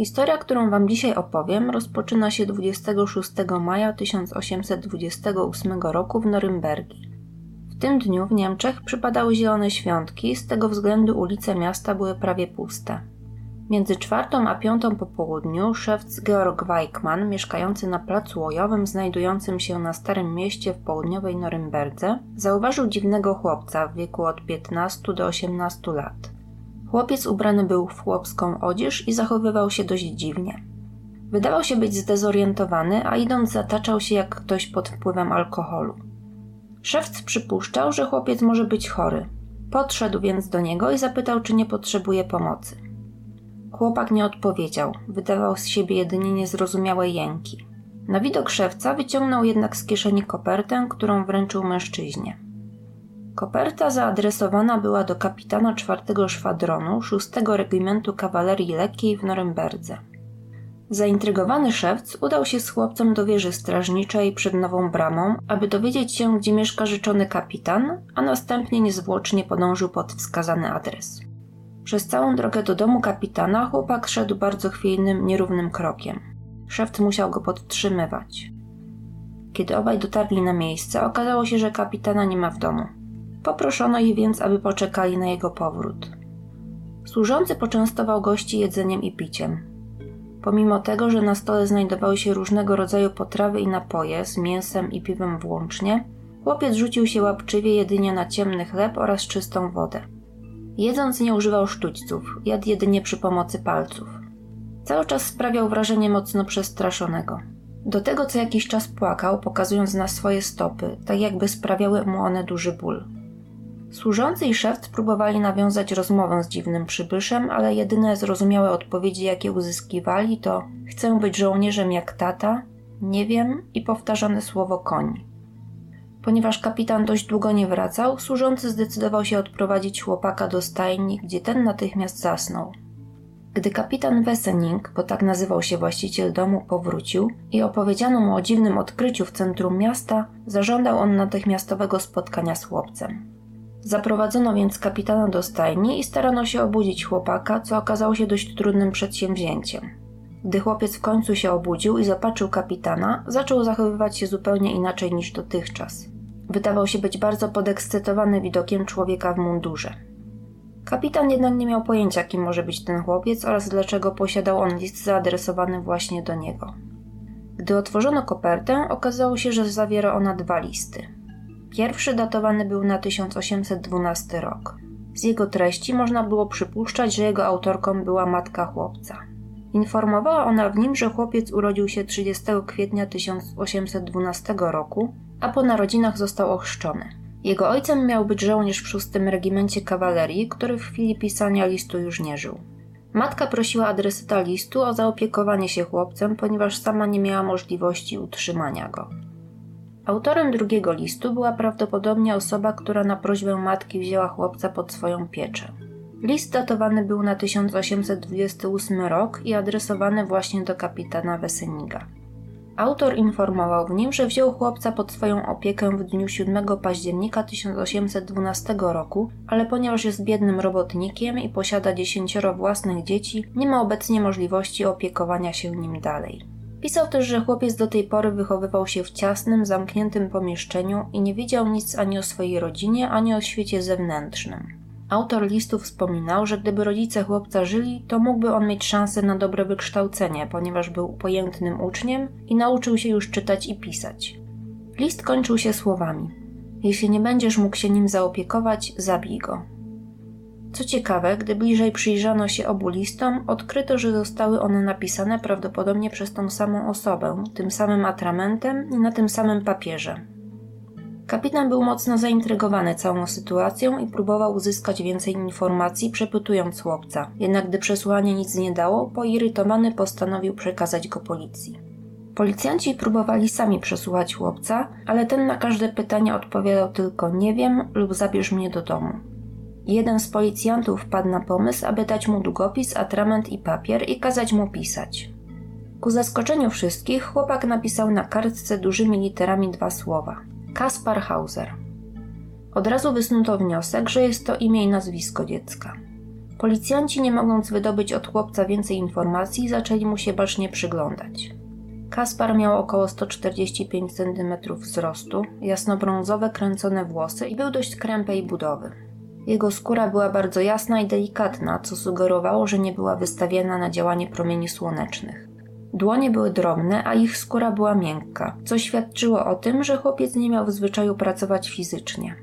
Historia, którą Wam dzisiaj opowiem, rozpoczyna się 26 maja 1828 roku w Norymberdze. W tym dniu w Niemczech przypadały zielone świątki, z tego względu ulice miasta były prawie puste. Między 4 a 5 po południu szewc Georg Weichmann, mieszkający na placu Łojowym znajdującym się na Starym Mieście w południowej Norymberdze, zauważył dziwnego chłopca w wieku od 15 do 18 lat. Chłopiec ubrany był w chłopską odzież i zachowywał się dość dziwnie. Wydawał się być zdezorientowany, a idąc zataczał się jak ktoś pod wpływem alkoholu. Szewc przypuszczał, że chłopiec może być chory. Podszedł więc do niego i zapytał, czy nie potrzebuje pomocy. Chłopak nie odpowiedział, wydawał z siebie jedynie niezrozumiałe jęki. Na widok szewca wyciągnął jednak z kieszeni kopertę, którą wręczył mężczyźnie. Koperta zaadresowana była do kapitana 4 Szwadronu 6 Regimentu Kawalerii Lekkiej w Norymberdze. Zaintrygowany szewc udał się z chłopcem do wieży strażniczej przed Nową Bramą, aby dowiedzieć się, gdzie mieszka rzeczony kapitan, a następnie niezwłocznie podążył pod wskazany adres. Przez całą drogę do domu kapitana chłopak szedł bardzo chwiejnym, nierównym krokiem. Szewc musiał go podtrzymywać. Kiedy obaj dotarli na miejsce, okazało się, że kapitana nie ma w domu. Poproszono ich więc, aby poczekali na jego powrót. Służący poczęstował gości jedzeniem i piciem. Pomimo tego, że na stole znajdowały się różnego rodzaju potrawy i napoje, z mięsem i piwem włącznie, chłopiec rzucił się łapczywie jedynie na ciemny chleb oraz czystą wodę. Jedząc nie używał sztućców, jadł jedynie przy pomocy palców. Cały czas sprawiał wrażenie mocno przestraszonego. Do tego co jakiś czas płakał, pokazując na swoje stopy, tak jakby sprawiały mu one duży ból. Służący i szewc próbowali nawiązać rozmowę z dziwnym przybyszem, ale jedyne zrozumiałe odpowiedzi, jakie uzyskiwali, to „chcę być żołnierzem jak tata”, „nie wiem” i powtarzane słowo „koń”. Ponieważ kapitan dość długo nie wracał, służący zdecydował się odprowadzić chłopaka do stajni, gdzie ten natychmiast zasnął. Gdy kapitan Wessenig, bo tak nazywał się właściciel domu, powrócił i opowiedziano mu o dziwnym odkryciu w centrum miasta, zażądał on natychmiastowego spotkania z chłopcem. Zaprowadzono więc kapitana do stajni i starano się obudzić chłopaka, co okazało się dość trudnym przedsięwzięciem. Gdy chłopiec w końcu się obudził i zobaczył kapitana, zaczął zachowywać się zupełnie inaczej niż dotychczas. Wydawał się być bardzo podekscytowany widokiem człowieka w mundurze. Kapitan jednak nie miał pojęcia, kim może być ten chłopiec oraz dlaczego posiadał on list zaadresowany właśnie do niego. Gdy otworzono kopertę, okazało się, że zawiera ona 2 listy. Pierwszy datowany był na 1812 rok. Z jego treści można było przypuszczać, że jego autorką była matka chłopca. Informowała ona w nim, że chłopiec urodził się 30 kwietnia 1812 roku, a po narodzinach został ochrzczony. Jego ojcem miał być żołnierz w 6 Regimencie Kawalerii, który w chwili pisania listu już nie żył. Matka prosiła adresyta listu o zaopiekowanie się chłopcem, ponieważ sama nie miała możliwości utrzymania go. Autorem drugiego listu była prawdopodobnie osoba, która na prośbę matki wzięła chłopca pod swoją pieczę. List datowany był na 1828 rok i adresowany właśnie do kapitana Wesseniga. Autor informował w nim, że wziął chłopca pod swoją opiekę w dniu 7 października 1812 roku, ale ponieważ jest biednym robotnikiem i posiada 10 własnych dzieci, nie ma obecnie możliwości opiekowania się nim dalej. Pisał też, że chłopiec do tej pory wychowywał się w ciasnym, zamkniętym pomieszczeniu i nie wiedział nic ani o swojej rodzinie, ani o świecie zewnętrznym. Autor listu wspominał, że gdyby rodzice chłopca żyli, to mógłby on mieć szansę na dobre wykształcenie, ponieważ był pojętnym uczniem i nauczył się już czytać i pisać. List kończył się słowami: „Jeśli nie będziesz mógł się nim zaopiekować, zabij go”. Co ciekawe, gdy bliżej przyjrzano się obu listom, odkryto, że zostały one napisane prawdopodobnie przez tą samą osobę, tym samym atramentem i na tym samym papierze. Kapitan był mocno zaintrygowany całą sytuacją i próbował uzyskać więcej informacji, przepytując chłopca. Jednak gdy przesłuchanie nic nie dało, poirytowany postanowił przekazać go policji. Policjanci próbowali sami przesłuchać chłopca, ale ten na każde pytanie odpowiadał tylko „nie wiem” lub „zabierz mnie do domu”. Jeden z policjantów wpadł na pomysł, aby dać mu długopis, atrament i papier i kazać mu pisać. Ku zaskoczeniu wszystkich, chłopak napisał na kartce dużymi literami 2 słowa: Kaspar Hauser. Od razu wysnuto wniosek, że jest to imię i nazwisko dziecka. Policjanci, nie mogąc wydobyć od chłopca więcej informacji, zaczęli mu się bacznie przyglądać. Kaspar miał około 145 cm wzrostu, jasnobrązowe, kręcone włosy i był dość krępej budowy. Jego skóra była bardzo jasna i delikatna, co sugerowało, że nie była wystawiana na działanie promieni słonecznych. Dłonie były drobne, a ich skóra była miękka, co świadczyło o tym, że chłopiec nie miał w zwyczaju pracować fizycznie.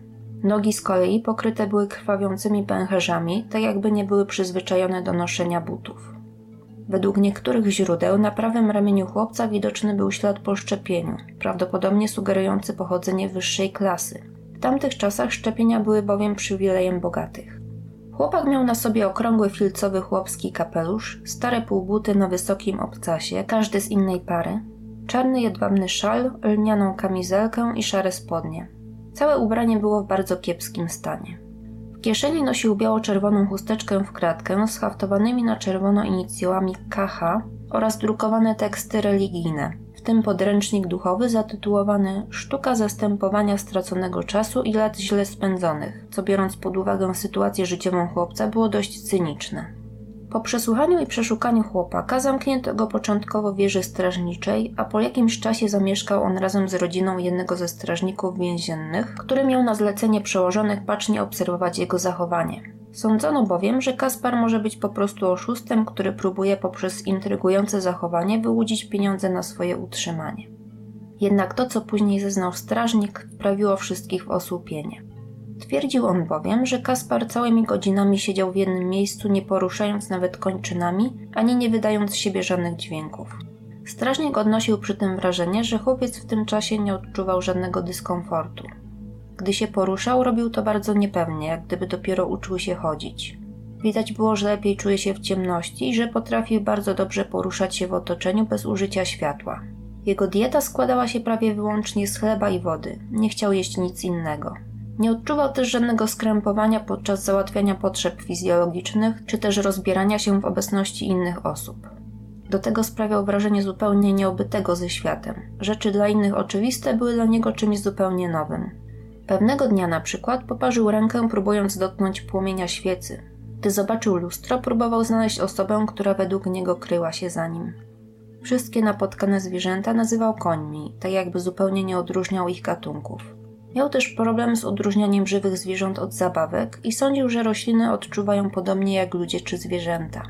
Nogi z kolei pokryte były krwawiącymi pęcherzami, tak jakby nie były przyzwyczajone do noszenia butów. Według niektórych źródeł na prawym ramieniu chłopca widoczny był ślad po szczepieniu, prawdopodobnie sugerujący pochodzenie wyższej klasy. W tamtych czasach szczepienia były bowiem przywilejem bogatych. Chłopak miał na sobie okrągły filcowy chłopski kapelusz, stare półbuty na wysokim obcasie, każdy z innej pary, czarny jedwabny szal, lnianą kamizelkę i szare spodnie. Całe ubranie było w bardzo kiepskim stanie. W kieszeni nosił biało-czerwoną chusteczkę w kratkę z haftowanymi na czerwono inicjałami KH oraz drukowane teksty religijne, w tym podręcznik duchowy zatytułowany Sztuka zastępowania straconego czasu i lat źle spędzonych, co biorąc pod uwagę sytuację życiową chłopca było dość cyniczne. Po przesłuchaniu i przeszukaniu chłopaka zamknięto go początkowo w wieży strażniczej, a po jakimś czasie zamieszkał on razem z rodziną jednego ze strażników więziennych, który miał na zlecenie przełożonych bacznie obserwować jego zachowanie. Sądzono bowiem, że Kaspar może być po prostu oszustem, który próbuje poprzez intrygujące zachowanie wyłudzić pieniądze na swoje utrzymanie. Jednak to, co później zeznał strażnik, wprawiło wszystkich w osłupienie. Twierdził on bowiem, że Kaspar całymi godzinami siedział w jednym miejscu, nie poruszając nawet kończynami, ani nie wydając z siebie żadnych dźwięków. Strażnik odnosił przy tym wrażenie, że chłopiec w tym czasie nie odczuwał żadnego dyskomfortu. Gdy się poruszał, robił to bardzo niepewnie, jak gdyby dopiero uczył się chodzić. Widać było, że lepiej czuje się w ciemności i że potrafi bardzo dobrze poruszać się w otoczeniu bez użycia światła. Jego dieta składała się prawie wyłącznie z chleba i wody, nie chciał jeść nic innego. Nie odczuwał też żadnego skrępowania podczas załatwiania potrzeb fizjologicznych, czy też rozbierania się w obecności innych osób. Do tego sprawiał wrażenie zupełnie nieobytego ze światem. Rzeczy dla innych oczywiste były dla niego czymś zupełnie nowym. Pewnego dnia na przykład poparzył rękę, próbując dotknąć płomienia świecy. Gdy zobaczył lustro, próbował znaleźć osobę, która według niego kryła się za nim. Wszystkie napotkane zwierzęta nazywał końmi, tak jakby zupełnie nie odróżniał ich gatunków. Miał też problem z odróżnianiem żywych zwierząt od zabawek i sądził, że rośliny odczuwają podobnie jak ludzie czy zwierzęta.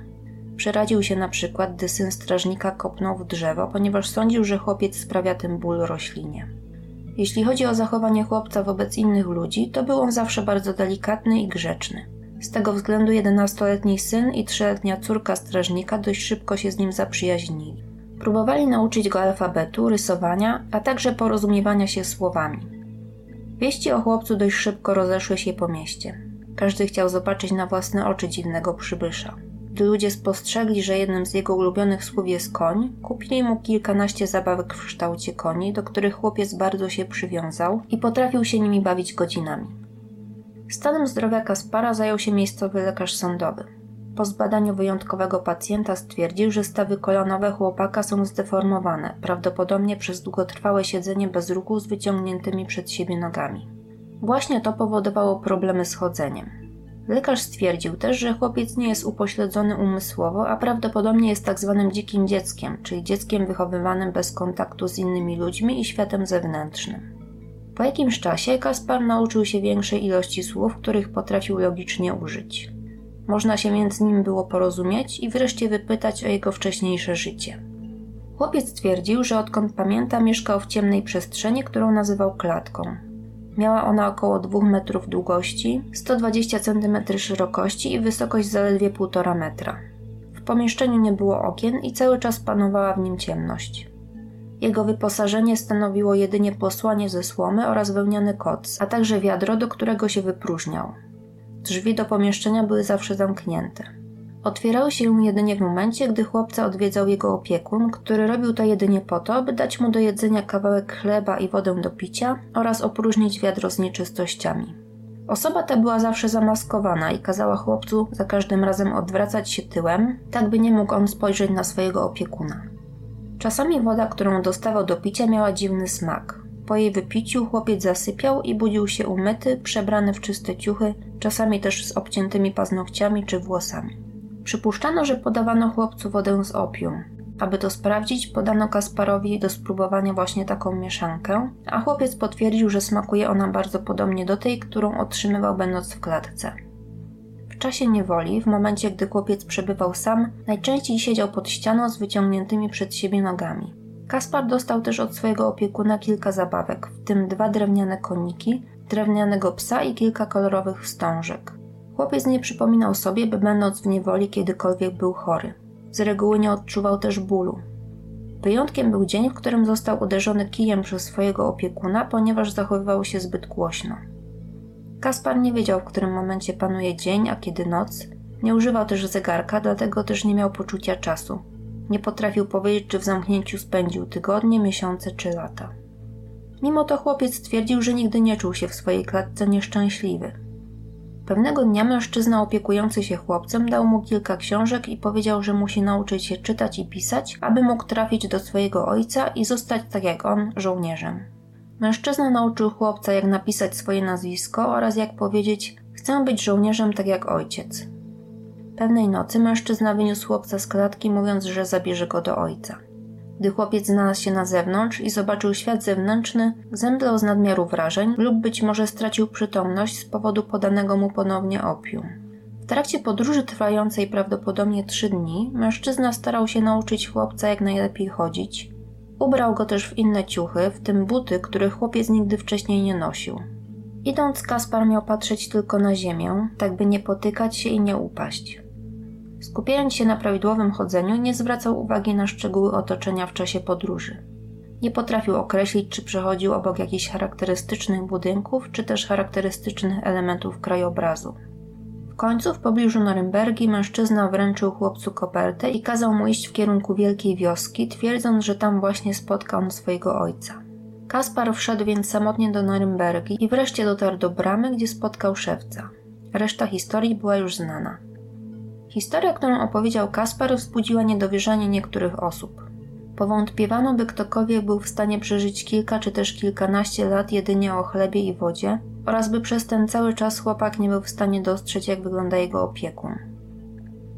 Przeraził się na przykład, gdy syn strażnika kopnął w drzewo, ponieważ sądził, że chłopiec sprawia tym ból roślinie. Jeśli chodzi o zachowanie chłopca wobec innych ludzi, to był on zawsze bardzo delikatny i grzeczny. Z tego względu 11-letni syn i 3-letnia córka strażnika dość szybko się z nim zaprzyjaźnili. Próbowali nauczyć go alfabetu, rysowania, a także porozumiewania się słowami. Wieści o chłopcu dość szybko rozeszły się po mieście. Każdy chciał zobaczyć na własne oczy dziwnego przybysza. Gdy ludzie spostrzegli, że jednym z jego ulubionych słów jest koń, kupili mu kilkanaście zabawek w kształcie koni, do których chłopiec bardzo się przywiązał i potrafił się nimi bawić godzinami. Stanem zdrowia Kaspara zajął się miejscowy lekarz sądowy. Po zbadaniu wyjątkowego pacjenta stwierdził, że stawy kolanowe chłopaka są zdeformowane, prawdopodobnie przez długotrwałe siedzenie bez ruchu z wyciągniętymi przed siebie nogami. Właśnie to powodowało problemy z chodzeniem. Lekarz stwierdził też, że chłopiec nie jest upośledzony umysłowo, a prawdopodobnie jest tzw. dzikim dzieckiem, czyli dzieckiem wychowywanym bez kontaktu z innymi ludźmi i światem zewnętrznym. Po jakimś czasie Kaspar nauczył się większej ilości słów, których potrafił logicznie użyć. Można się między nim było porozumieć i wreszcie wypytać o jego wcześniejsze życie. Chłopiec twierdził, że odkąd pamięta mieszkał w ciemnej przestrzeni, którą nazywał klatką. Miała ona około 2 metrów długości, 120 cm szerokości i wysokość zaledwie 1,5 metra. W pomieszczeniu nie było okien i cały czas panowała w nim ciemność. Jego wyposażenie stanowiło jedynie posłanie ze słomy oraz wełniany koc, a także wiadro, do którego się wypróżniał. Drzwi do pomieszczenia były zawsze zamknięte. Otwierały się jedynie w momencie, gdy chłopca odwiedzał jego opiekun, który robił to jedynie po to, by dać mu do jedzenia kawałek chleba i wodę do picia oraz opróżnić wiadro z nieczystościami. Osoba ta była zawsze zamaskowana i kazała chłopcu za każdym razem odwracać się tyłem, tak by nie mógł on spojrzeć na swojego opiekuna. Czasami woda, którą dostawał do picia, miała dziwny smak. Po jej wypiciu chłopiec zasypiał i budził się umyty, przebrany w czyste ciuchy, czasami też z obciętymi paznokciami czy włosami. Przypuszczano, że podawano chłopcu wodę z opium. Aby to sprawdzić, podano Kasparowi do spróbowania właśnie taką mieszankę, a chłopiec potwierdził, że smakuje ona bardzo podobnie do tej, którą otrzymywał będąc w klatce. W czasie niewoli, w momencie gdy chłopiec przebywał sam, najczęściej siedział pod ścianą z wyciągniętymi przed siebie nogami. Kaspar dostał też od swojego opiekuna kilka zabawek, w tym 2 drewniane koniki, drewnianego psa i kilka kolorowych wstążek. Chłopiec nie przypominał sobie, by będąc w niewoli kiedykolwiek był chory. Z reguły nie odczuwał też bólu. Wyjątkiem był dzień, w którym został uderzony kijem przez swojego opiekuna, ponieważ zachowywał się zbyt głośno. Kaspar nie wiedział, w którym momencie panuje dzień, a kiedy noc. Nie używał też zegarka, dlatego też nie miał poczucia czasu. Nie potrafił powiedzieć, czy w zamknięciu spędził tygodnie, miesiące czy lata. Mimo to chłopiec twierdził, że nigdy nie czuł się w swojej klatce nieszczęśliwy. Pewnego dnia mężczyzna opiekujący się chłopcem dał mu kilka książek i powiedział, że musi nauczyć się czytać i pisać, aby mógł trafić do swojego ojca i zostać tak jak on, żołnierzem. Mężczyzna nauczył chłopca, jak napisać swoje nazwisko oraz jak powiedzieć: chcę być żołnierzem tak jak ojciec. Pewnej nocy mężczyzna wyniósł chłopca z klatki, mówiąc, że zabierze go do ojca. Gdy chłopiec znalazł się na zewnątrz i zobaczył świat zewnętrzny, zemdlał z nadmiaru wrażeń lub być może stracił przytomność z powodu podanego mu ponownie opium. W trakcie podróży trwającej prawdopodobnie 3 dni, mężczyzna starał się nauczyć chłopca jak najlepiej chodzić. Ubrał go też w inne ciuchy, w tym buty, których chłopiec nigdy wcześniej nie nosił. Idąc, Kaspar miał patrzeć tylko na ziemię, tak by nie potykać się i nie upaść. Skupiając się na prawidłowym chodzeniu, nie zwracał uwagi na szczegóły otoczenia w czasie podróży. Nie potrafił określić, czy przechodził obok jakichś charakterystycznych budynków, czy też charakterystycznych elementów krajobrazu. W końcu w pobliżu Norymbergi mężczyzna wręczył chłopcu kopertę i kazał mu iść w kierunku wielkiej wioski, twierdząc, że tam właśnie spotka on swojego ojca. Kaspar wszedł więc samotnie do Norymbergi i wreszcie dotarł do bramy, gdzie spotkał szewca. Reszta historii była już znana. Historia, którą opowiedział Kaspar, wzbudziła niedowierzanie niektórych osób. Powątpiewano, by ktokolwiek był w stanie przeżyć kilka czy też kilkanaście lat jedynie o chlebie i wodzie oraz by przez ten cały czas chłopak nie był w stanie dostrzec, jak wygląda jego opiekun.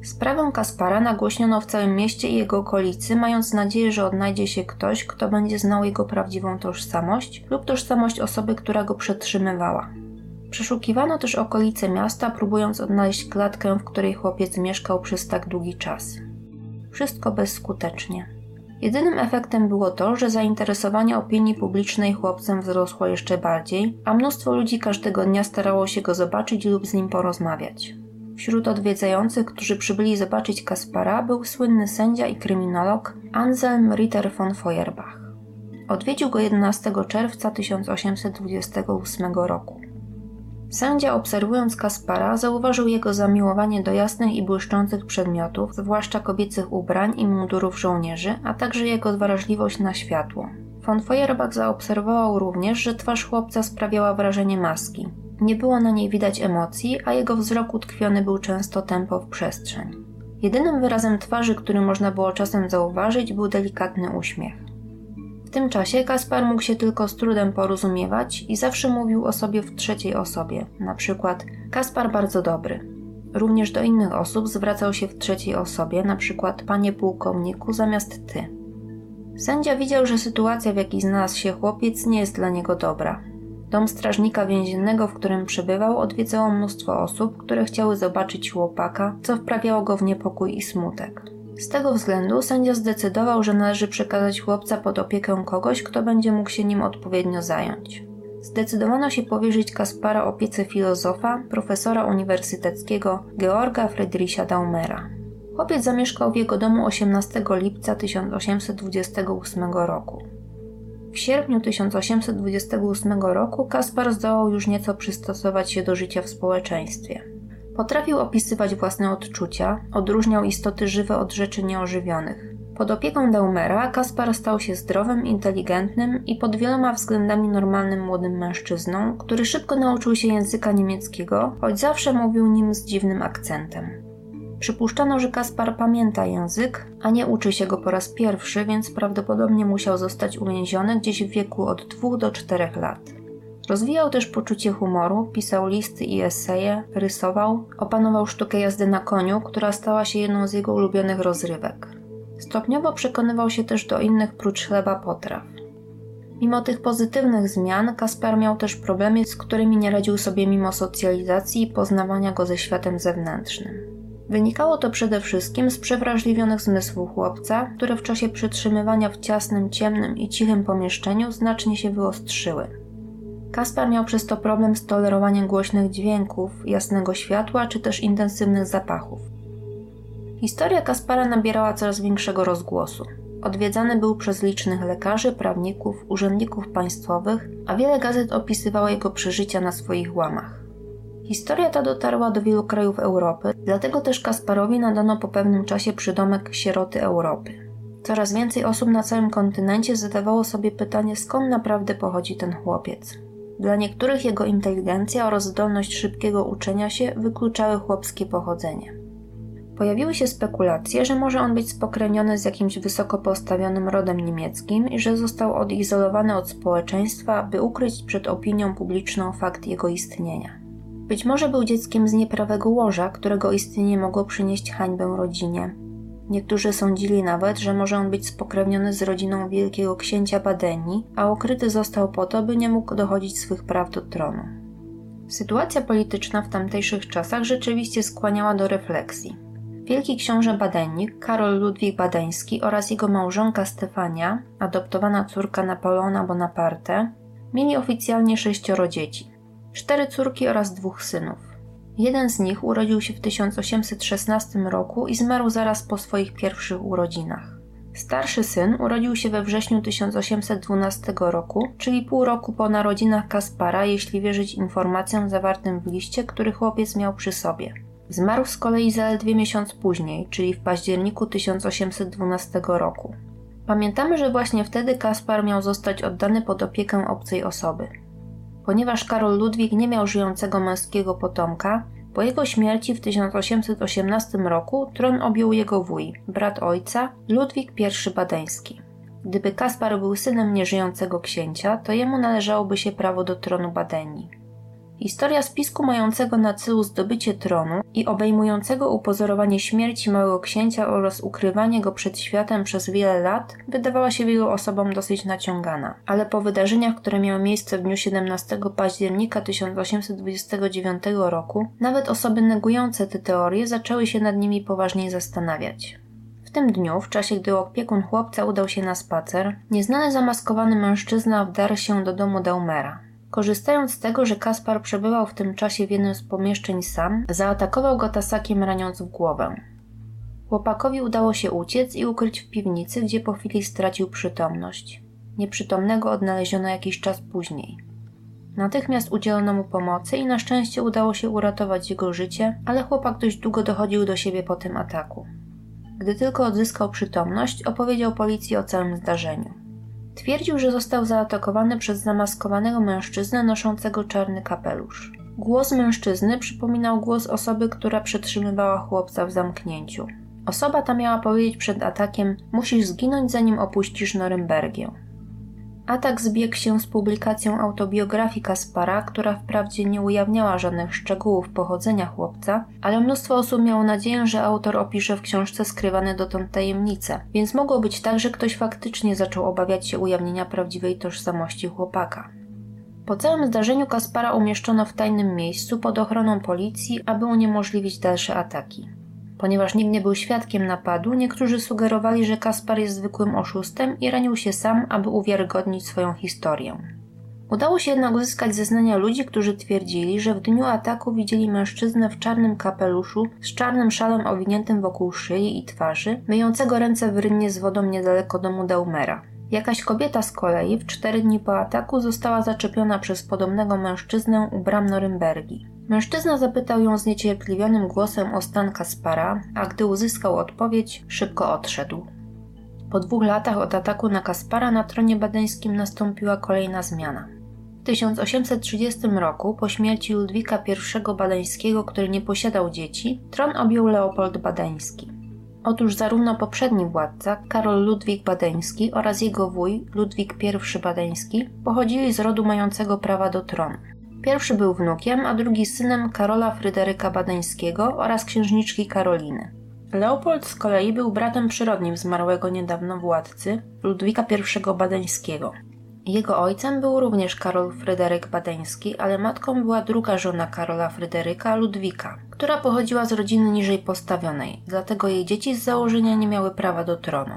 Sprawę Kaspara nagłośniono w całym mieście i jego okolicy, mając nadzieję, że odnajdzie się ktoś, kto będzie znał jego prawdziwą tożsamość lub tożsamość osoby, która go przetrzymywała. Przeszukiwano też okolice miasta, próbując odnaleźć klatkę, w której chłopiec mieszkał przez tak długi czas. Wszystko bezskutecznie. Jedynym efektem było to, że zainteresowanie opinii publicznej chłopcem wzrosło jeszcze bardziej, a mnóstwo ludzi każdego dnia starało się go zobaczyć lub z nim porozmawiać. Wśród odwiedzających, którzy przybyli zobaczyć Kaspara, był słynny sędzia i kryminolog Anselm Ritter von Feuerbach. Odwiedził go 11 czerwca 1828 roku. Sędzia, obserwując Kaspara, zauważył jego zamiłowanie do jasnych i błyszczących przedmiotów, zwłaszcza kobiecych ubrań i mundurów żołnierzy, a także jego wrażliwość na światło. Von Feuerbach zaobserwował również, że twarz chłopca sprawiała wrażenie maski. Nie było na niej widać emocji, a jego wzrok utkwiony był często tempo w przestrzeń. Jedynym wyrazem twarzy, który można było czasem zauważyć, był delikatny uśmiech. W tym czasie Kaspar mógł się tylko z trudem porozumiewać i zawsze mówił o sobie w trzeciej osobie, na przykład Kaspar bardzo dobry. Również do innych osób zwracał się w trzeciej osobie, na przykład panie pułkowniku zamiast ty. Sędzia widział, że sytuacja, w jakiej znalazł się chłopiec, nie jest dla niego dobra. Dom strażnika więziennego, w którym przebywał, odwiedzało mnóstwo osób, które chciały zobaczyć chłopaka, co wprawiało go w niepokój i smutek. Z tego względu sędzia zdecydował, że należy przekazać chłopca pod opiekę kogoś, kto będzie mógł się nim odpowiednio zająć. Zdecydowano się powierzyć Kaspara opiece filozofa, profesora uniwersyteckiego Georga Friedricha Daumera. Chłopiec zamieszkał w jego domu 18 lipca 1828 roku. W sierpniu 1828 roku Kaspar zdołał już nieco przystosować się do życia w społeczeństwie. Potrafił opisywać własne odczucia, odróżniał istoty żywe od rzeczy nieożywionych. Pod opieką Daumera Kaspar stał się zdrowym, inteligentnym i pod wieloma względami normalnym młodym mężczyzną, który szybko nauczył się języka niemieckiego, choć zawsze mówił nim z dziwnym akcentem. Przypuszczano, że Kaspar pamięta język, a nie uczy się go po raz pierwszy, więc prawdopodobnie musiał zostać uwięziony gdzieś w wieku od 2 do 4 lat. Rozwijał też poczucie humoru, pisał listy i eseje, rysował, opanował sztukę jazdy na koniu, która stała się jedną z jego ulubionych rozrywek. Stopniowo przekonywał się też do innych prócz chleba potraw. Mimo tych pozytywnych zmian, Kaspar miał też problemy, z którymi nie radził sobie mimo socjalizacji i poznawania go ze światem zewnętrznym. Wynikało to przede wszystkim z przewrażliwionych zmysłów chłopca, które w czasie przetrzymywania w ciasnym, ciemnym i cichym pomieszczeniu znacznie się wyostrzyły. Kaspar miał przez to problem z tolerowaniem głośnych dźwięków, jasnego światła czy też intensywnych zapachów. Historia Kaspara nabierała coraz większego rozgłosu. Odwiedzany był przez licznych lekarzy, prawników, urzędników państwowych, a wiele gazet opisywało jego przeżycia na swoich łamach. Historia ta dotarła do wielu krajów Europy, dlatego też Kasparowi nadano po pewnym czasie przydomek Sieroty Europy. Coraz więcej osób na całym kontynencie zadawało sobie pytanie, skąd naprawdę pochodzi ten chłopiec. Dla niektórych jego inteligencja oraz zdolność szybkiego uczenia się wykluczały chłopskie pochodzenie. Pojawiły się spekulacje, że może on być spokrewniony z jakimś wysoko postawionym rodem niemieckim i że został odizolowany od społeczeństwa, by ukryć przed opinią publiczną fakt jego istnienia. Być może był dzieckiem z nieprawego łoża, którego istnienie mogło przynieść hańbę rodzinie. Niektórzy sądzili nawet, że może on być spokrewniony z rodziną wielkiego księcia Badeni, a okryty został po to, by nie mógł dochodzić swych praw do tronu. Sytuacja polityczna w tamtejszych czasach rzeczywiście skłaniała do refleksji. Wielki książę Badeni, Karol Ludwik Badeński oraz jego małżonka Stefania, adoptowana córka Napoleona Bonaparte, mieli oficjalnie 6 dzieci. 4 córki oraz 2 synów. Jeden z nich urodził się w 1816 roku i zmarł zaraz po swoich pierwszych urodzinach. Starszy syn urodził się we wrześniu 1812 roku, czyli pół roku po narodzinach Kaspara, jeśli wierzyć informacjom zawartym w liście, który chłopiec miał przy sobie. Zmarł z kolei zaledwie miesiąc później, czyli w październiku 1812 roku. Pamiętamy, że właśnie wtedy Kaspar miał zostać oddany pod opiekę obcej osoby. Ponieważ Karol Ludwik nie miał żyjącego męskiego potomka, po jego śmierci w 1818 roku tron objął jego wuj, brat ojca, Ludwik I Badeński. Gdyby Kaspar był synem nieżyjącego księcia, to jemu należałoby się prawo do tronu Badeni. Historia spisku mającego na celu zdobycie tronu i obejmującego upozorowanie śmierci małego księcia oraz ukrywanie go przed światem przez wiele lat wydawała się wielu osobom dosyć naciągana, ale po wydarzeniach, które miały miejsce w dniu 17 października 1829 roku, nawet osoby negujące te teorie zaczęły się nad nimi poważniej zastanawiać. W tym dniu, w czasie gdy opiekun chłopca udał się na spacer, nieznany zamaskowany mężczyzna wdarł się do domu Daumera. Korzystając z tego, że Kaspar przebywał w tym czasie w jednym z pomieszczeń sam, zaatakował go tasakiem, raniąc w głowę. Chłopakowi udało się uciec i ukryć w piwnicy, gdzie po chwili stracił przytomność. Nieprzytomnego odnaleziono jakiś czas później. Natychmiast udzielono mu pomocy i na szczęście udało się uratować jego życie, ale chłopak dość długo dochodził do siebie po tym ataku. Gdy tylko odzyskał przytomność, opowiedział policji o całym zdarzeniu. Twierdził, że został zaatakowany przez zamaskowanego mężczyznę noszącego czarny kapelusz. Głos mężczyzny przypominał głos osoby, która przetrzymywała chłopca w zamknięciu. Osoba ta miała powiedzieć przed atakiem: musisz zginąć, zanim opuścisz Norymbergię. Atak zbiegł się z publikacją autobiografii Kaspara, która wprawdzie nie ujawniała żadnych szczegółów pochodzenia chłopca, ale mnóstwo osób miało nadzieję, że autor opisze w książce skrywane dotąd tajemnice, więc mogło być tak, że ktoś faktycznie zaczął obawiać się ujawnienia prawdziwej tożsamości chłopaka. Po całym zdarzeniu Kaspara umieszczono w tajnym miejscu pod ochroną policji, aby uniemożliwić dalsze ataki. Ponieważ nikt nie był świadkiem napadu, niektórzy sugerowali, że Kaspar jest zwykłym oszustem i ranił się sam, aby uwiarygodnić swoją historię. Udało się jednak uzyskać zeznania ludzi, którzy twierdzili, że w dniu ataku widzieli mężczyznę w czarnym kapeluszu z czarnym szalem owiniętym wokół szyi i twarzy, myjącego ręce w rynnie z wodą niedaleko domu Daumera. Jakaś kobieta z kolei w 4 dni po ataku została zaczepiona przez podobnego mężczyznę u bram Norymbergi. Mężczyzna zapytał ją zniecierpliwionym głosem o stan Kaspara, a gdy uzyskał odpowiedź, szybko odszedł. Po 2 latach od ataku na Kaspara na tronie badeńskim nastąpiła kolejna zmiana. W 1830 roku, po śmierci Ludwika I Badeńskiego, który nie posiadał dzieci, tron objął Leopold Badeński. Otóż zarówno poprzedni władca, Karol Ludwik Badeński, oraz jego wuj, Ludwik I Badeński, pochodzili z rodu mającego prawa do tronu. Pierwszy był wnukiem, a drugi synem Karola Fryderyka Badeńskiego oraz księżniczki Karoliny. Leopold z kolei był bratem przyrodnim zmarłego niedawno władcy, Ludwika I Badeńskiego. Jego ojcem był również Karol Fryderyk Badeński, ale matką była druga żona Karola Fryderyka, Ludwika, która pochodziła z rodziny niżej postawionej, dlatego jej dzieci z założenia nie miały prawa do tronu.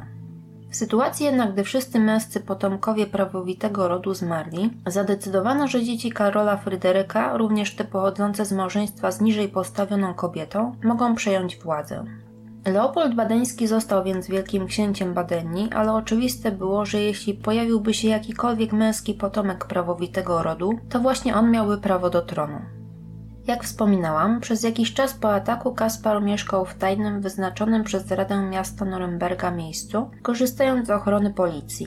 W sytuacji jednak, gdy wszyscy męscy potomkowie prawowitego rodu zmarli, zadecydowano, że dzieci Karola Fryderyka, również te pochodzące z małżeństwa z niżej postawioną kobietą, mogą przejąć władzę. Leopold Badeński został więc wielkim księciem Badenii, ale oczywiste było, że jeśli pojawiłby się jakikolwiek męski potomek prawowitego rodu, to właśnie on miałby prawo do tronu. Jak wspominałam, przez jakiś czas po ataku Kaspar mieszkał w tajnym, wyznaczonym przez Radę Miasta Norymberga miejscu, korzystając z ochrony policji.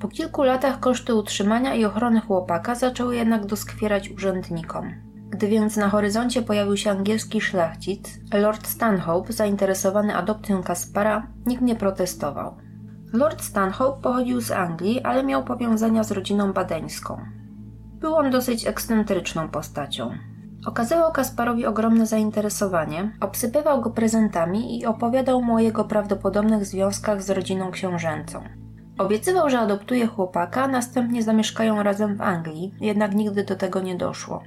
Po kilku latach koszty utrzymania i ochrony chłopaka zaczęły jednak doskwierać urzędnikom. Gdy więc na horyzoncie pojawił się angielski szlachcic, Lord Stanhope, zainteresowany adopcją Kaspara, nikt nie protestował. Lord Stanhope pochodził z Anglii, ale miał powiązania z rodziną badeńską. Był on dosyć ekscentryczną postacią. Okazywał Kasparowi ogromne zainteresowanie, obsypywał go prezentami i opowiadał mu o jego prawdopodobnych związkach z rodziną książęcą. Obiecywał, że adoptuje chłopaka, następnie zamieszkają razem w Anglii, jednak nigdy do tego nie doszło.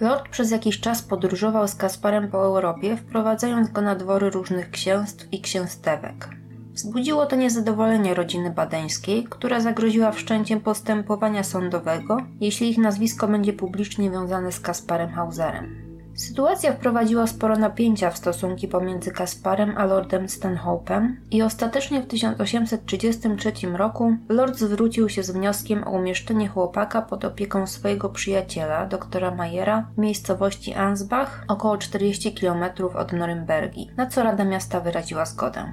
Lord przez jakiś czas podróżował z Kasparem po Europie, wprowadzając go na dwory różnych księstw i księstewek. Wzbudziło to niezadowolenie rodziny badeńskiej, która zagroziła wszczęciem postępowania sądowego, jeśli ich nazwisko będzie publicznie wiązane z Kasparem Hauserem. Sytuacja wprowadziła sporo napięcia w stosunki pomiędzy Kasparem a Lordem Stanhope'em i ostatecznie w 1833 roku Lord zwrócił się z wnioskiem o umieszczenie chłopaka pod opieką swojego przyjaciela, doktora Mayera, w miejscowości Ansbach, około 40 km od Norymbergi, na co Rada Miasta wyraziła zgodę.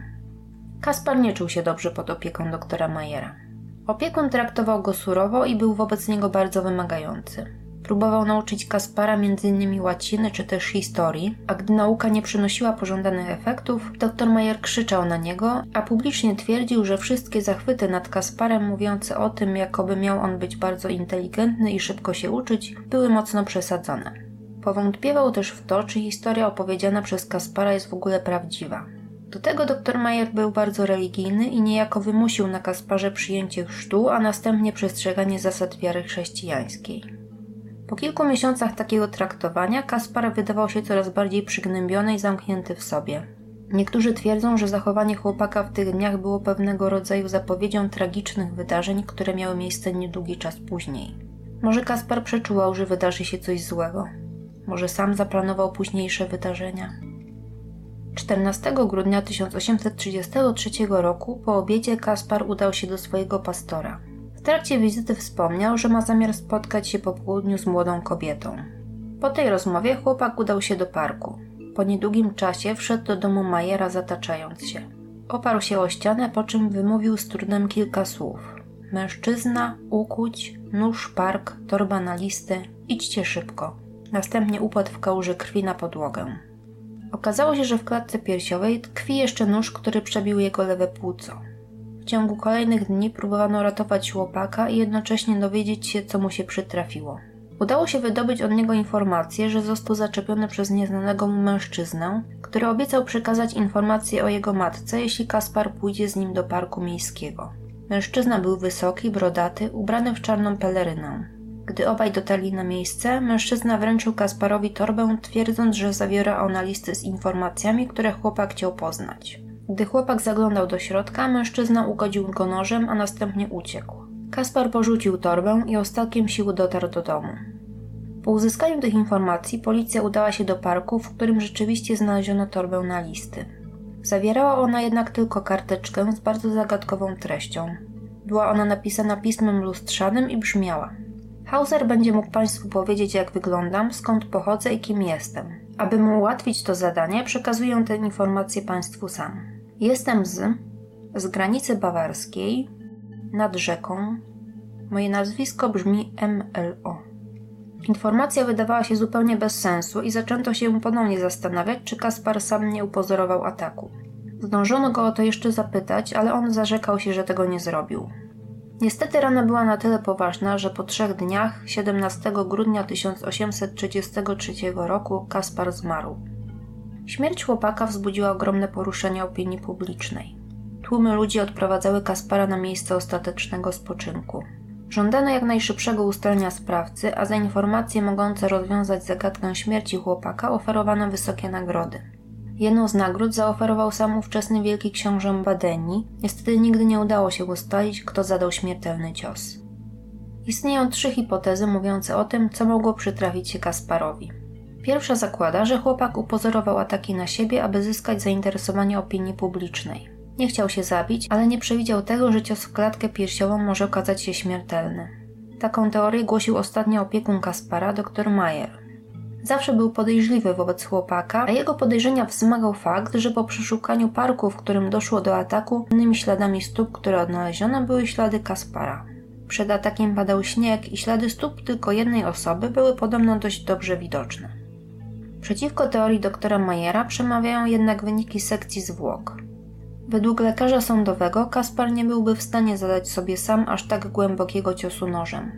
Kaspar nie czuł się dobrze pod opieką doktora Mayera. Opiekun traktował go surowo i był wobec niego bardzo wymagający. Próbował nauczyć Kaspara m.in. łaciny czy też historii, a gdy nauka nie przynosiła pożądanych efektów, dr Mayer krzyczał na niego, a publicznie twierdził, że wszystkie zachwyty nad Kasparem mówiące o tym, jakoby miał on być bardzo inteligentny i szybko się uczyć, były mocno przesadzone. Powątpiewał też w to, czy historia opowiedziana przez Kaspara jest w ogóle prawdziwa. Do tego dr Mayer był bardzo religijny i niejako wymusił na Kasparze przyjęcie chrztu, a następnie przestrzeganie zasad wiary chrześcijańskiej. Po kilku miesiącach takiego traktowania Kaspar wydawał się coraz bardziej przygnębiony i zamknięty w sobie. Niektórzy twierdzą, że zachowanie chłopaka w tych dniach było pewnego rodzaju zapowiedzią tragicznych wydarzeń, które miały miejsce niedługi czas później. Może Kaspar przeczuwał, że wydarzy się coś złego. Może sam zaplanował późniejsze wydarzenia. 14 grudnia 1833 roku po obiedzie Kaspar udał się do swojego pastora. W trakcie wizyty wspomniał, że ma zamiar spotkać się po południu z młodą kobietą. Po tej rozmowie chłopak udał się do parku. Po niedługim czasie wszedł do domu Mayera, zataczając się. Oparł się o ścianę, po czym wymówił z trudem kilka słów. Mężczyzna, ukuć, nóż, park, torba na listy, idźcie szybko. Następnie upadł w kałuży krwi na podłogę. Okazało się, że w klatce piersiowej tkwi jeszcze nóż, który przebił jego lewe płuco. W ciągu kolejnych dni próbowano ratować chłopaka i jednocześnie dowiedzieć się, co mu się przytrafiło. Udało się wydobyć od niego informację, że został zaczepiony przez nieznanego mu mężczyznę, który obiecał przekazać informacje o jego matce, jeśli Kaspar pójdzie z nim do parku miejskiego. Mężczyzna był wysoki, brodaty, ubrany w czarną pelerynę. Gdy obaj dotarli na miejsce, mężczyzna wręczył Kasparowi torbę, twierdząc, że zawiera ona listy z informacjami, które chłopak chciał poznać. Gdy chłopak zaglądał do środka, mężczyzna ugodził go nożem, a następnie uciekł. Kaspar porzucił torbę i ostatkiem sił dotarł do domu. Po uzyskaniu tych informacji policja udała się do parku, w którym rzeczywiście znaleziono torbę na listy. Zawierała ona jednak tylko karteczkę z bardzo zagadkową treścią. Była ona napisana pismem lustrzanym i brzmiała: Hauser będzie mógł Państwu powiedzieć, jak wyglądam, skąd pochodzę i kim jestem. Aby mu ułatwić to zadanie, przekazuję tę informację Państwu sam. Jestem z granicy bawarskiej, nad rzeką, Moje nazwisko brzmi MLO. Informacja wydawała się zupełnie bez sensu i zaczęto się ponownie zastanawiać, czy Kaspar sam nie upozorował ataku. Zdążono go o to jeszcze zapytać, ale on zarzekał się, że tego nie zrobił. Niestety rana była na tyle poważna, że po 3 dniach, 17 grudnia 1833 roku, Kaspar zmarł. Śmierć chłopaka wzbudziła ogromne poruszenie opinii publicznej. Tłumy ludzi odprowadzały Kaspara na miejsce ostatecznego spoczynku. Żądano jak najszybszego ustalenia sprawcy, a za informacje mogące rozwiązać zagadkę śmierci chłopaka oferowano wysokie nagrody. Jedną z nagród zaoferował sam ówczesny wielki książę Badeni. Niestety nigdy nie udało się ustalić, kto zadał śmiertelny cios. Istnieją 3 hipotezy mówiące o tym, co mogło przytrafić się Kasparowi. Pierwsza zakłada, że chłopak upozorował ataki na siebie, aby zyskać zainteresowanie opinii publicznej. Nie chciał się zabić, ale nie przewidział tego, że cios w klatkę piersiową może okazać się śmiertelny. Taką teorię głosił ostatnio opiekun Kaspara, dr Mayer. Zawsze był podejrzliwy wobec chłopaka, a jego podejrzenia wzmagał fakt, że po przeszukaniu parku, w którym doszło do ataku, innymi śladami stóp, które odnaleziono, były ślady Kaspara. Przed atakiem padał śnieg i ślady stóp tylko jednej osoby były podobno dość dobrze widoczne. Przeciwko teorii doktora Mayera przemawiają jednak wyniki sekcji zwłok. Według lekarza sądowego Kaspar nie byłby w stanie zadać sobie sam aż tak głębokiego ciosu nożem.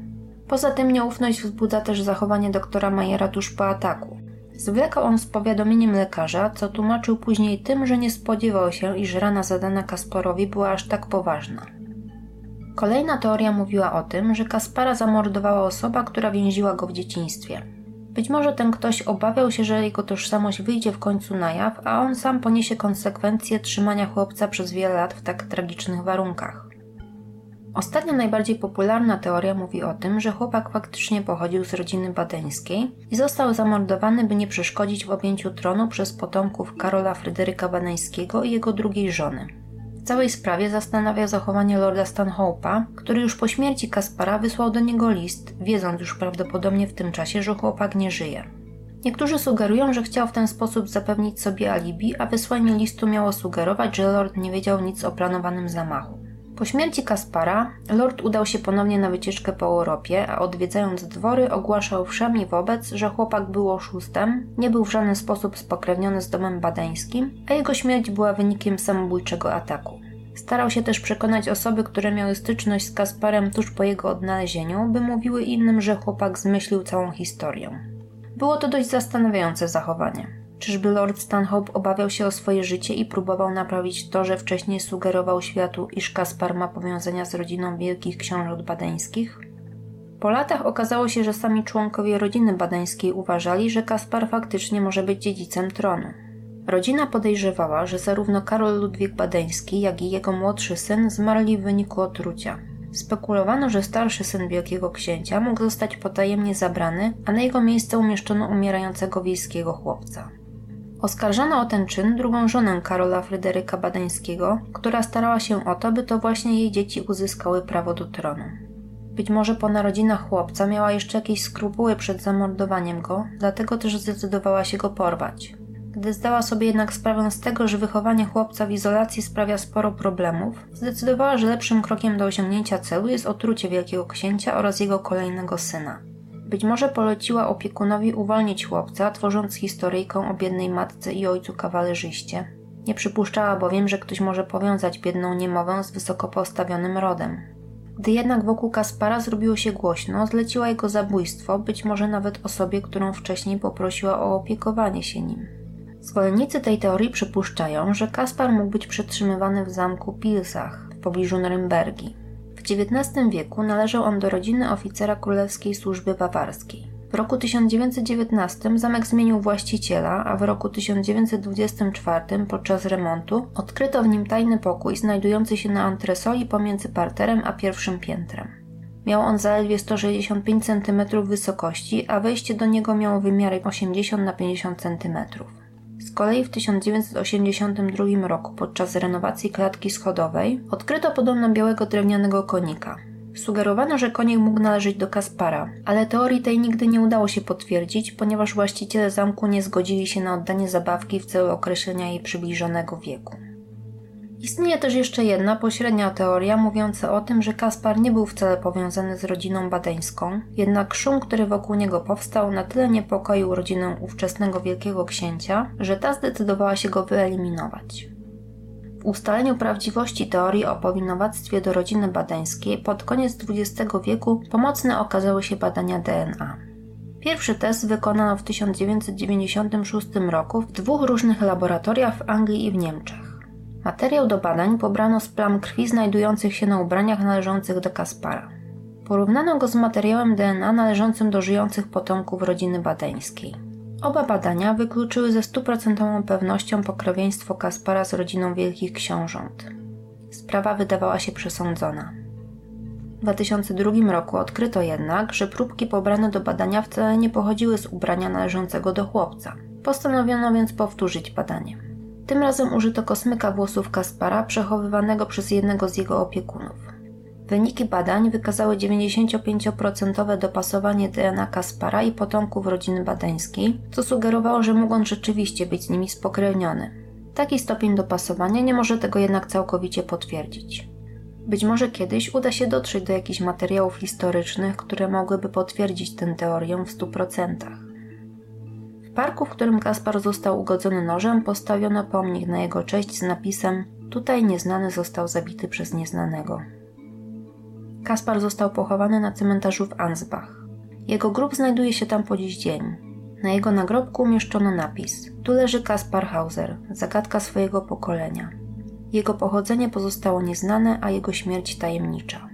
Poza tym nieufność wzbudza też zachowanie doktora Mayera tuż po ataku. Zwlekał on z powiadomieniem lekarza, co tłumaczył później tym, że nie spodziewał się, iż rana zadana Kasparowi była aż tak poważna. Kolejna teoria mówiła o tym, że Kaspara zamordowała osoba, która więziła go w dzieciństwie. Być może ten ktoś obawiał się, że jego tożsamość wyjdzie w końcu na jaw, a on sam poniesie konsekwencje trzymania chłopca przez wiele lat w tak tragicznych warunkach. Ostatnia, najbardziej popularna teoria mówi o tym, że chłopak faktycznie pochodził z rodziny badeńskiej i został zamordowany, by nie przeszkodzić w objęciu tronu przez potomków Karola Fryderyka Badeńskiego i jego drugiej żony. W całej sprawie zastanawia zachowanie lorda Stanhope'a, który już po śmierci Kaspara wysłał do niego list, wiedząc już prawdopodobnie w tym czasie, że chłopak nie żyje. Niektórzy sugerują, że chciał w ten sposób zapewnić sobie alibi, a wysłanie listu miało sugerować, że lord nie wiedział nic o planowanym zamachu. Po śmierci Kaspara lord udał się ponownie na wycieczkę po Europie, a odwiedzając dwory ogłaszał wszem i wobec, że chłopak był oszustem, nie był w żaden sposób spokrewniony z domem badeńskim, a jego śmierć była wynikiem samobójczego ataku. Starał się też przekonać osoby, które miały styczność z Kasparem tuż po jego odnalezieniu, by mówiły innym, że chłopak zmyślił całą historię. Było to dość zastanawiające zachowanie. Czyżby Lord Stanhope obawiał się o swoje życie i próbował naprawić to, że wcześniej sugerował światu, iż Kaspar ma powiązania z rodziną wielkich książąt badeńskich? Po latach okazało się, że sami członkowie rodziny badeńskiej uważali, że Kaspar faktycznie może być dziedzicem tronu. Rodzina podejrzewała, że zarówno Karol Ludwik Badeński, jak i jego młodszy syn zmarli w wyniku otrucia. Spekulowano, że starszy syn wielkiego księcia mógł zostać potajemnie zabrany, a na jego miejsce umieszczono umierającego wiejskiego chłopca. Oskarżano o ten czyn drugą żonę Karola Fryderyka Badeńskiego, która starała się o to, by to właśnie jej dzieci uzyskały prawo do tronu. Być może po narodzinach chłopca miała jeszcze jakieś skrupuły przed zamordowaniem go, dlatego też zdecydowała się go porwać. Gdy zdała sobie jednak sprawę z tego, że wychowanie chłopca w izolacji sprawia sporo problemów, zdecydowała, że lepszym krokiem do osiągnięcia celu jest otrucie wielkiego księcia oraz jego kolejnego syna. Być może poleciła opiekunowi uwolnić chłopca, tworząc historyjkę o biednej matce i ojcu kawalerzyście. Nie przypuszczała bowiem, że ktoś może powiązać biedną niemowę z wysoko postawionym rodem. Gdy jednak wokół Kaspara zrobiło się głośno, zleciła jego zabójstwo, być może nawet osobie, którą wcześniej poprosiła o opiekowanie się nim. Zwolennicy tej teorii przypuszczają, że Kaspar mógł być przetrzymywany w zamku Pilsach w pobliżu Norymbergi. W XIX wieku należał on do rodziny oficera Królewskiej Służby Bawarskiej. W roku 1919 zamek zmienił właściciela, a w roku 1924 podczas remontu odkryto w nim tajny pokój znajdujący się na antresoli pomiędzy parterem a pierwszym piętrem. Miał on zaledwie 165 cm wysokości, a wejście do niego miało wymiary 80x50 cm. Z kolei w 1982 roku podczas renowacji klatki schodowej odkryto podobno białego drewnianego konika. Sugerowano, że konik mógł należeć do Kaspara, ale teorii tej nigdy nie udało się potwierdzić, ponieważ właściciele zamku nie zgodzili się na oddanie zabawki w celu określenia jej przybliżonego wieku. Istnieje też jeszcze jedna pośrednia teoria mówiąca o tym, że Kaspar nie był wcale powiązany z rodziną badeńską, jednak szum, który wokół niego powstał, na tyle niepokoił rodzinę ówczesnego wielkiego księcia, że ta zdecydowała się go wyeliminować. W ustaleniu prawdziwości teorii o powinowactwie do rodziny badeńskiej pod koniec XX wieku pomocne okazały się badania DNA. Pierwszy test wykonano w 1996 roku w dwóch różnych laboratoriach w Anglii i w Niemczech. Materiał do badań pobrano z plam krwi znajdujących się na ubraniach należących do Kaspara. Porównano go z materiałem DNA należącym do żyjących potomków rodziny badeńskiej. Oba badania wykluczyły ze 100% pewnością pokrewieństwo Kaspara z rodziną wielkich książąt. Sprawa wydawała się przesądzona. W 2002 roku odkryto jednak, że próbki pobrane do badania wcale nie pochodziły z ubrania należącego do chłopca. Postanowiono więc powtórzyć badanie. Tym razem użyto kosmyka włosów Kaspara przechowywanego przez jednego z jego opiekunów. Wyniki badań wykazały 95% dopasowanie DNA Kaspara i potomków rodziny badeńskiej, co sugerowało, że mógł on rzeczywiście być z nimi spokrewniony. Taki stopień dopasowania nie może tego jednak całkowicie potwierdzić. Być może kiedyś uda się dotrzeć do jakichś materiałów historycznych, które mogłyby potwierdzić tę teorię w 100%. W parku, w którym Kaspar został ugodzony nożem, postawiono pomnik na jego cześć z napisem „Tutaj nieznany został zabity przez nieznanego”. Kaspar został pochowany na cmentarzu w Ansbach. Jego grób znajduje się tam po dziś dzień. Na jego nagrobku umieszczono napis „Tu leży Kaspar Hauser, zagadka swojego pokolenia”. Jego pochodzenie pozostało nieznane, a jego śmierć tajemnicza.